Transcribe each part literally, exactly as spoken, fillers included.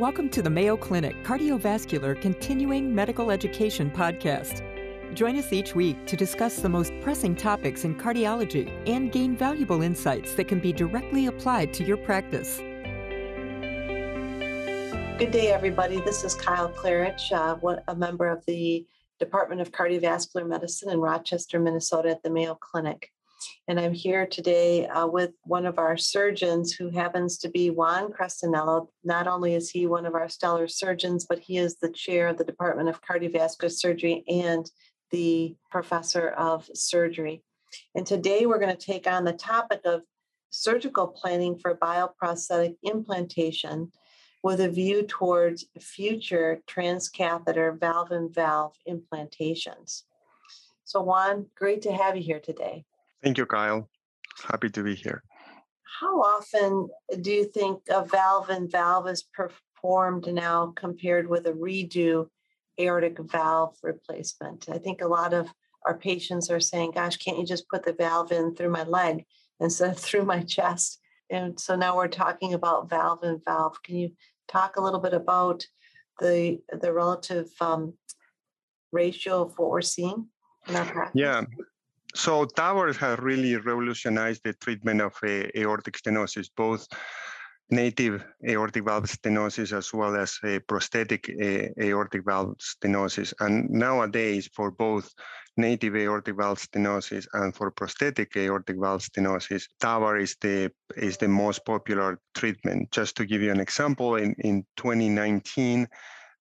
Welcome to the Mayo Clinic Cardiovascular Continuing Medical Education Podcast. Join us each week to discuss the most pressing topics in cardiology and gain valuable insights that can be directly applied to your practice. Good day, everybody. This is Kyle Klarich, uh, a member of the Department of Cardiovascular Medicine in Rochester, Minnesota at the Mayo Clinic. And I'm here today uh, with one of our surgeons who happens to be Juan Crestinello. Not only is he one of our stellar surgeons, but he is the chair of the Department of Cardiovascular Surgery and the professor of surgery. And today we're going to take on the topic of surgical planning for bioprosthetic implantation with a view towards future transcatheter valve-in-valve implantations. So Juan, great to have you here today. Thank you, Kyle. Happy to be here. How often do you think a valve-in-valve is performed now compared with a redo aortic valve replacement? I think a lot of our patients are saying, gosh, can't you just put the valve in through my leg instead of through my chest? And so now we're talking about valve-in-valve. Can you talk a little bit about the, the relative um, ratio of what we're seeing in our practice? Yeah. So T A V R has really revolutionized the treatment of uh, aortic stenosis, both native aortic valve stenosis as well as uh, prosthetic uh, aortic valve stenosis. And nowadays, for both native aortic valve stenosis and for prosthetic aortic valve stenosis, T A V R is the is the most popular treatment. Just to give you an example, in, in twenty nineteen,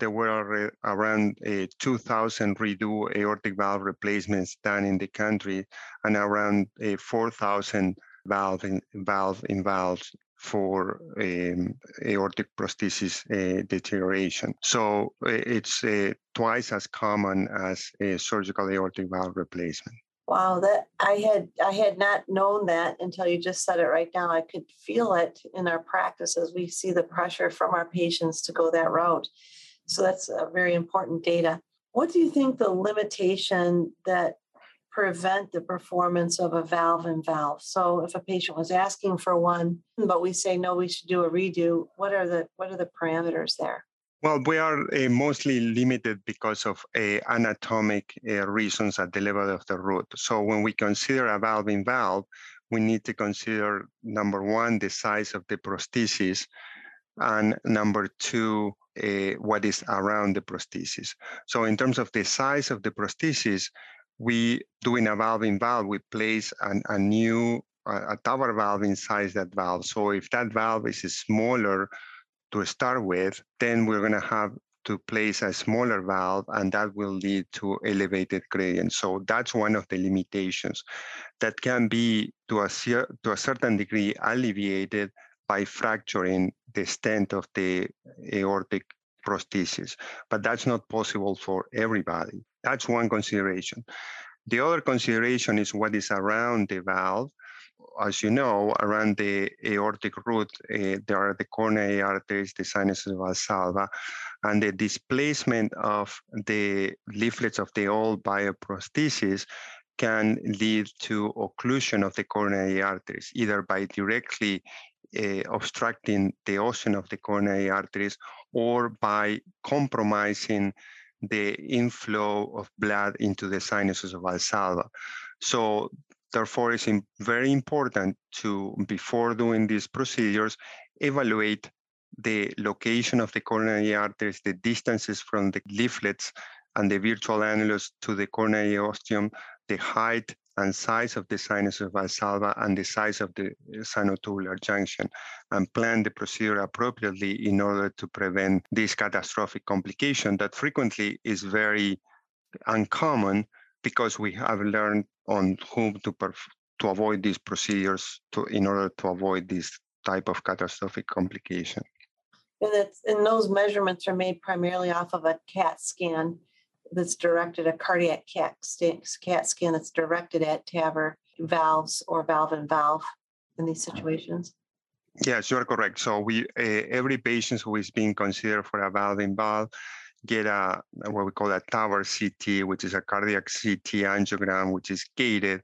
there were around uh, two thousand redo aortic valve replacements done in the country and around uh, four thousand valve in, valve in valves for um, aortic prosthesis uh, deterioration. So it's uh, twice as common as a surgical aortic valve replacement. Wow, that I had I had not known that until you just said it right now. I could feel it in our practice as we see the pressure from our patients to go that route. So that's a very important data. What do you think the limitation that prevent the performance of a valve-in-valve? So if a patient was asking for one, but we say, no, we should do a redo, what are the what are the parameters there? Well, we are uh, mostly limited because of uh, anatomic uh, reasons at the level of the root. So when we consider a valve-in-valve, we need to consider, number one, the size of the prosthesis, and number two, Uh, what is around the prosthesis. So in terms of the size of the prosthesis, we doing a valve-in-valve, we place an, a new uh, a T A V R valve inside that valve. So if that valve is smaller to start with, then we're going to have to place a smaller valve, and that will lead to elevated gradient. So that's one of the limitations that can be, to a, to a certain degree, alleviated by fracturing the stent of the aortic prosthesis, but that's not possible for everybody. That's one consideration. The other consideration is what is around the valve. As you know, around the aortic root, uh, there are the coronary arteries, the sinuses of Valsalva, and the displacement of the leaflets of the old bioprosthesis can lead to occlusion of the coronary arteries, either by directly Uh, obstructing the ocean of the coronary arteries or by compromising the inflow of blood into the sinuses of Valsalva. So therefore, it's very important to, before doing these procedures, evaluate the location of the coronary arteries, the distances from the leaflets and the virtual annulus to the coronary ostium, the height and size of the sinus of Valsalva and the size of the sinotubular junction, and plan the procedure appropriately in order to prevent this catastrophic complication that frequently is very uncommon because we have learned on whom to perf- to avoid these procedures to, in order to avoid this type of catastrophic complication. And, that's, and those measurements are made primarily off of a CAT scan. That's directed a cardiac cat, cat scan that's directed at T A V R valves or valve and valve in these situations. Yes, you're correct. So we uh, every patient who is being considered for a valve in valve get a what we call a T A V R C T, which is a cardiac C T angiogram, which is gated,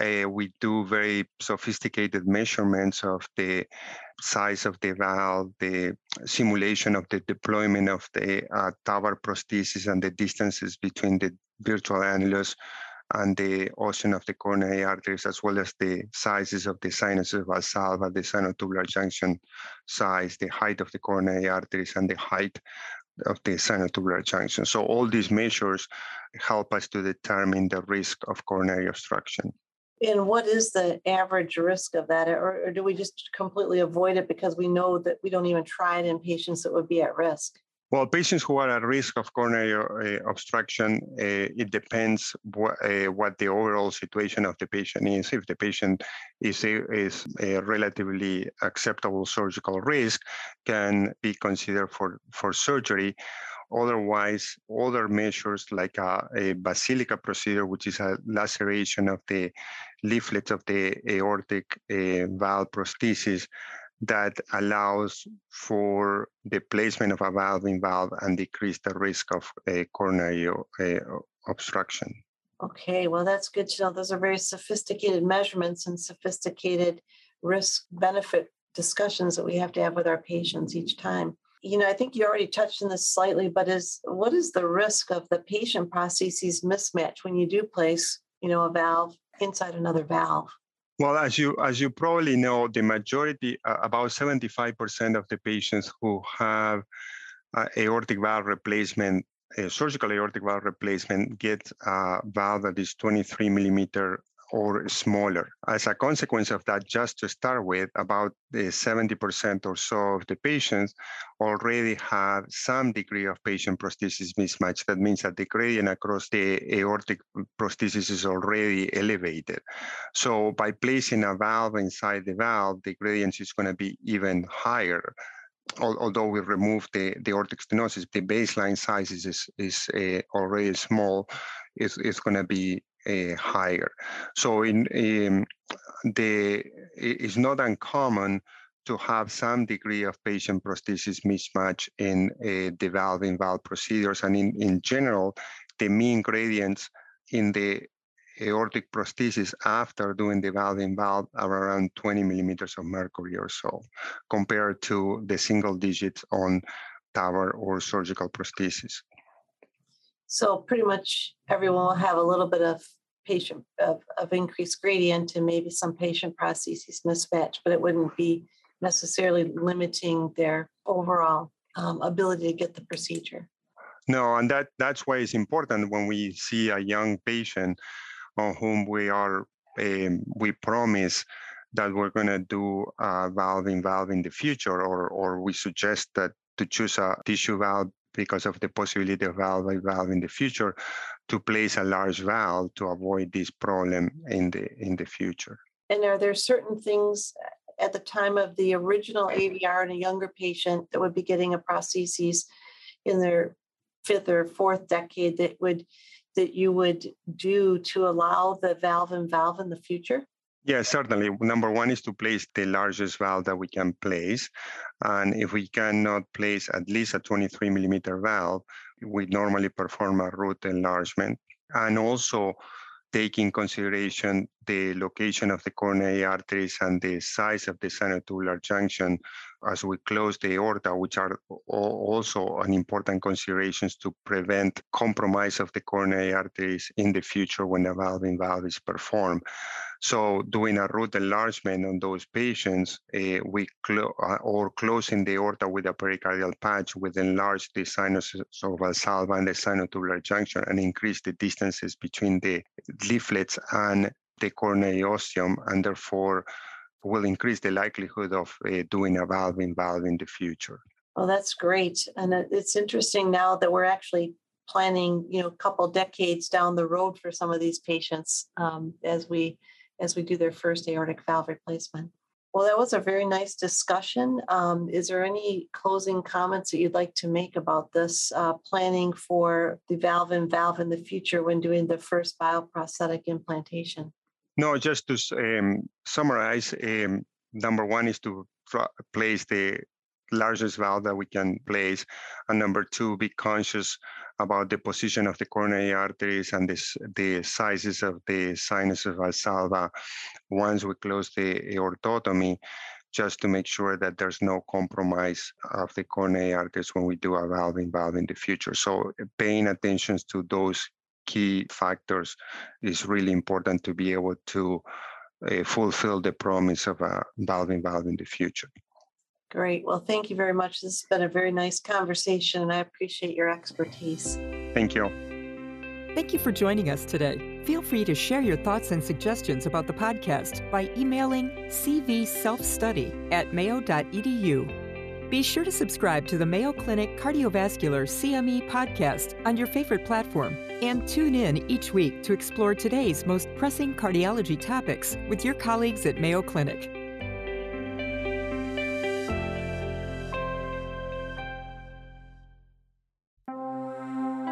uh, we do very sophisticated measurements of the size of the valve, the simulation of the deployment of the uh, T A V R prosthesis and the distances between the virtual annulus and the ocean of the coronary arteries, as well as the sizes of the sinuses of Valsalva, the sinotubular junction size, the height of the coronary arteries, and the height of the sinotubular junction. So all these measures help us to determine the risk of coronary obstruction. And what is the average risk of that? Or, or do we just completely avoid it because we know that we don't even try it in patients that would be at risk? Well, patients who are at risk of coronary uh, obstruction, uh, it depends wh- uh, what the overall situation of the patient is. If the patient is a, is a relatively acceptable surgical risk, can be considered for, for surgery. Otherwise, other measures like a, a basilica procedure, which is a laceration of the leaflets of the aortic uh, valve prosthesis, that allows for the placement of a valve in valve and decrease the risk of a coronary uh, obstruction. Okay, well, that's good to know. Those are very sophisticated measurements and sophisticated risk-benefit discussions that we have to have with our patients each time. You know, I think you already touched on this slightly, but is what is the risk of the patient prostheses mismatch when you do place, you know, a valve inside another valve? Well, as you as you probably know, the majority, uh, about seventy-five percent of the patients who have uh, aortic valve replacement, uh, surgical aortic valve replacement, get a valve that is twenty-three millimeter or smaller. As a consequence of that, just to start with, about the seventy percent or so of the patients already have some degree of patient prosthesis mismatch. That means that the gradient across the aortic prosthesis is already elevated. So by placing a valve inside the valve, the gradient is going to be even higher. Although we remove the, the aortic stenosis, the baseline size is, is uh, already small. It's, it's going to be Uh, higher. So in, in the, it's not uncommon to have some degree of patient prosthesis mismatch in uh, the valve-in-valve procedures. And in, in general, the mean gradients in the aortic prosthesis after doing the valve-in-valve are around twenty millimeters of mercury or so, compared to the single digits on T A V R or surgical prosthesis. So pretty much everyone will have a little bit of patient of, of increased gradient and maybe some patient prosthesis mismatch, but it wouldn't be necessarily limiting their overall um, ability to get the procedure. No, and that that's why it's important when we see a young patient on whom we are um, we promise that we're going to do a valve in valve in the future, or or we suggest that to choose a tissue valve because of the possibility of valve-by-valve in the future, to place a large valve to avoid this problem in the in the future. And are there certain things at the time of the original A V R in a younger patient that would be getting a prosthesis in their fifth or fourth decade that would that you would do to allow the valve-in-valve in the future? Yes, certainly. Number one is to place the largest valve that we can place. And if we cannot place at least a twenty-three millimeter valve, we normally perform a root enlargement. And also take in consideration the location of the coronary arteries and the size of the sinotubular junction as we close the aorta, which are also an important considerations to prevent compromise of the coronary arteries in the future when a valve-in-valve is performed. So doing a root enlargement on those patients, uh, we clo- uh, or closing the aorta with a pericardial patch would enlarge the sinuses of Valsalva and the sinotubular junction and increase the distances between the leaflets and the coronary ostium, and therefore will increase the likelihood of uh, doing a valve-in-valve in the future. Well, that's great. And it's interesting now that we're actually planning, you know, a couple decades down the road for some of these patients um, as we as we do their first aortic valve replacement. Well, that was a very nice discussion. Um, is there any closing comments that you'd like to make about this uh, planning for the valve-in-valve in the future when doing the first bioprosthetic implantation? No, just to um, summarize, um, number one is to tra- place the largest valve that we can place. And number two, be conscious about the position of the coronary arteries and this, the sizes of the sinuses of Valsalva once we close the aortotomy, just to make sure that there's no compromise of the coronary arteries when we do a valve-in-valve in the future. So paying attention to those key factors is really important to be able to uh, fulfill the promise of a valve-in-valve in the future. Great. Well, thank you very much. This has been a very nice conversation, and I appreciate your expertise. Thank you. Thank you for joining us today. Feel free to share your thoughts and suggestions about the podcast by emailing c v self study at mayo dot e d u. Be sure to subscribe to the Mayo Clinic Cardiovascular C M E podcast on your favorite platform, and tune in each week to explore today's most pressing cardiology topics with your colleagues at Mayo Clinic.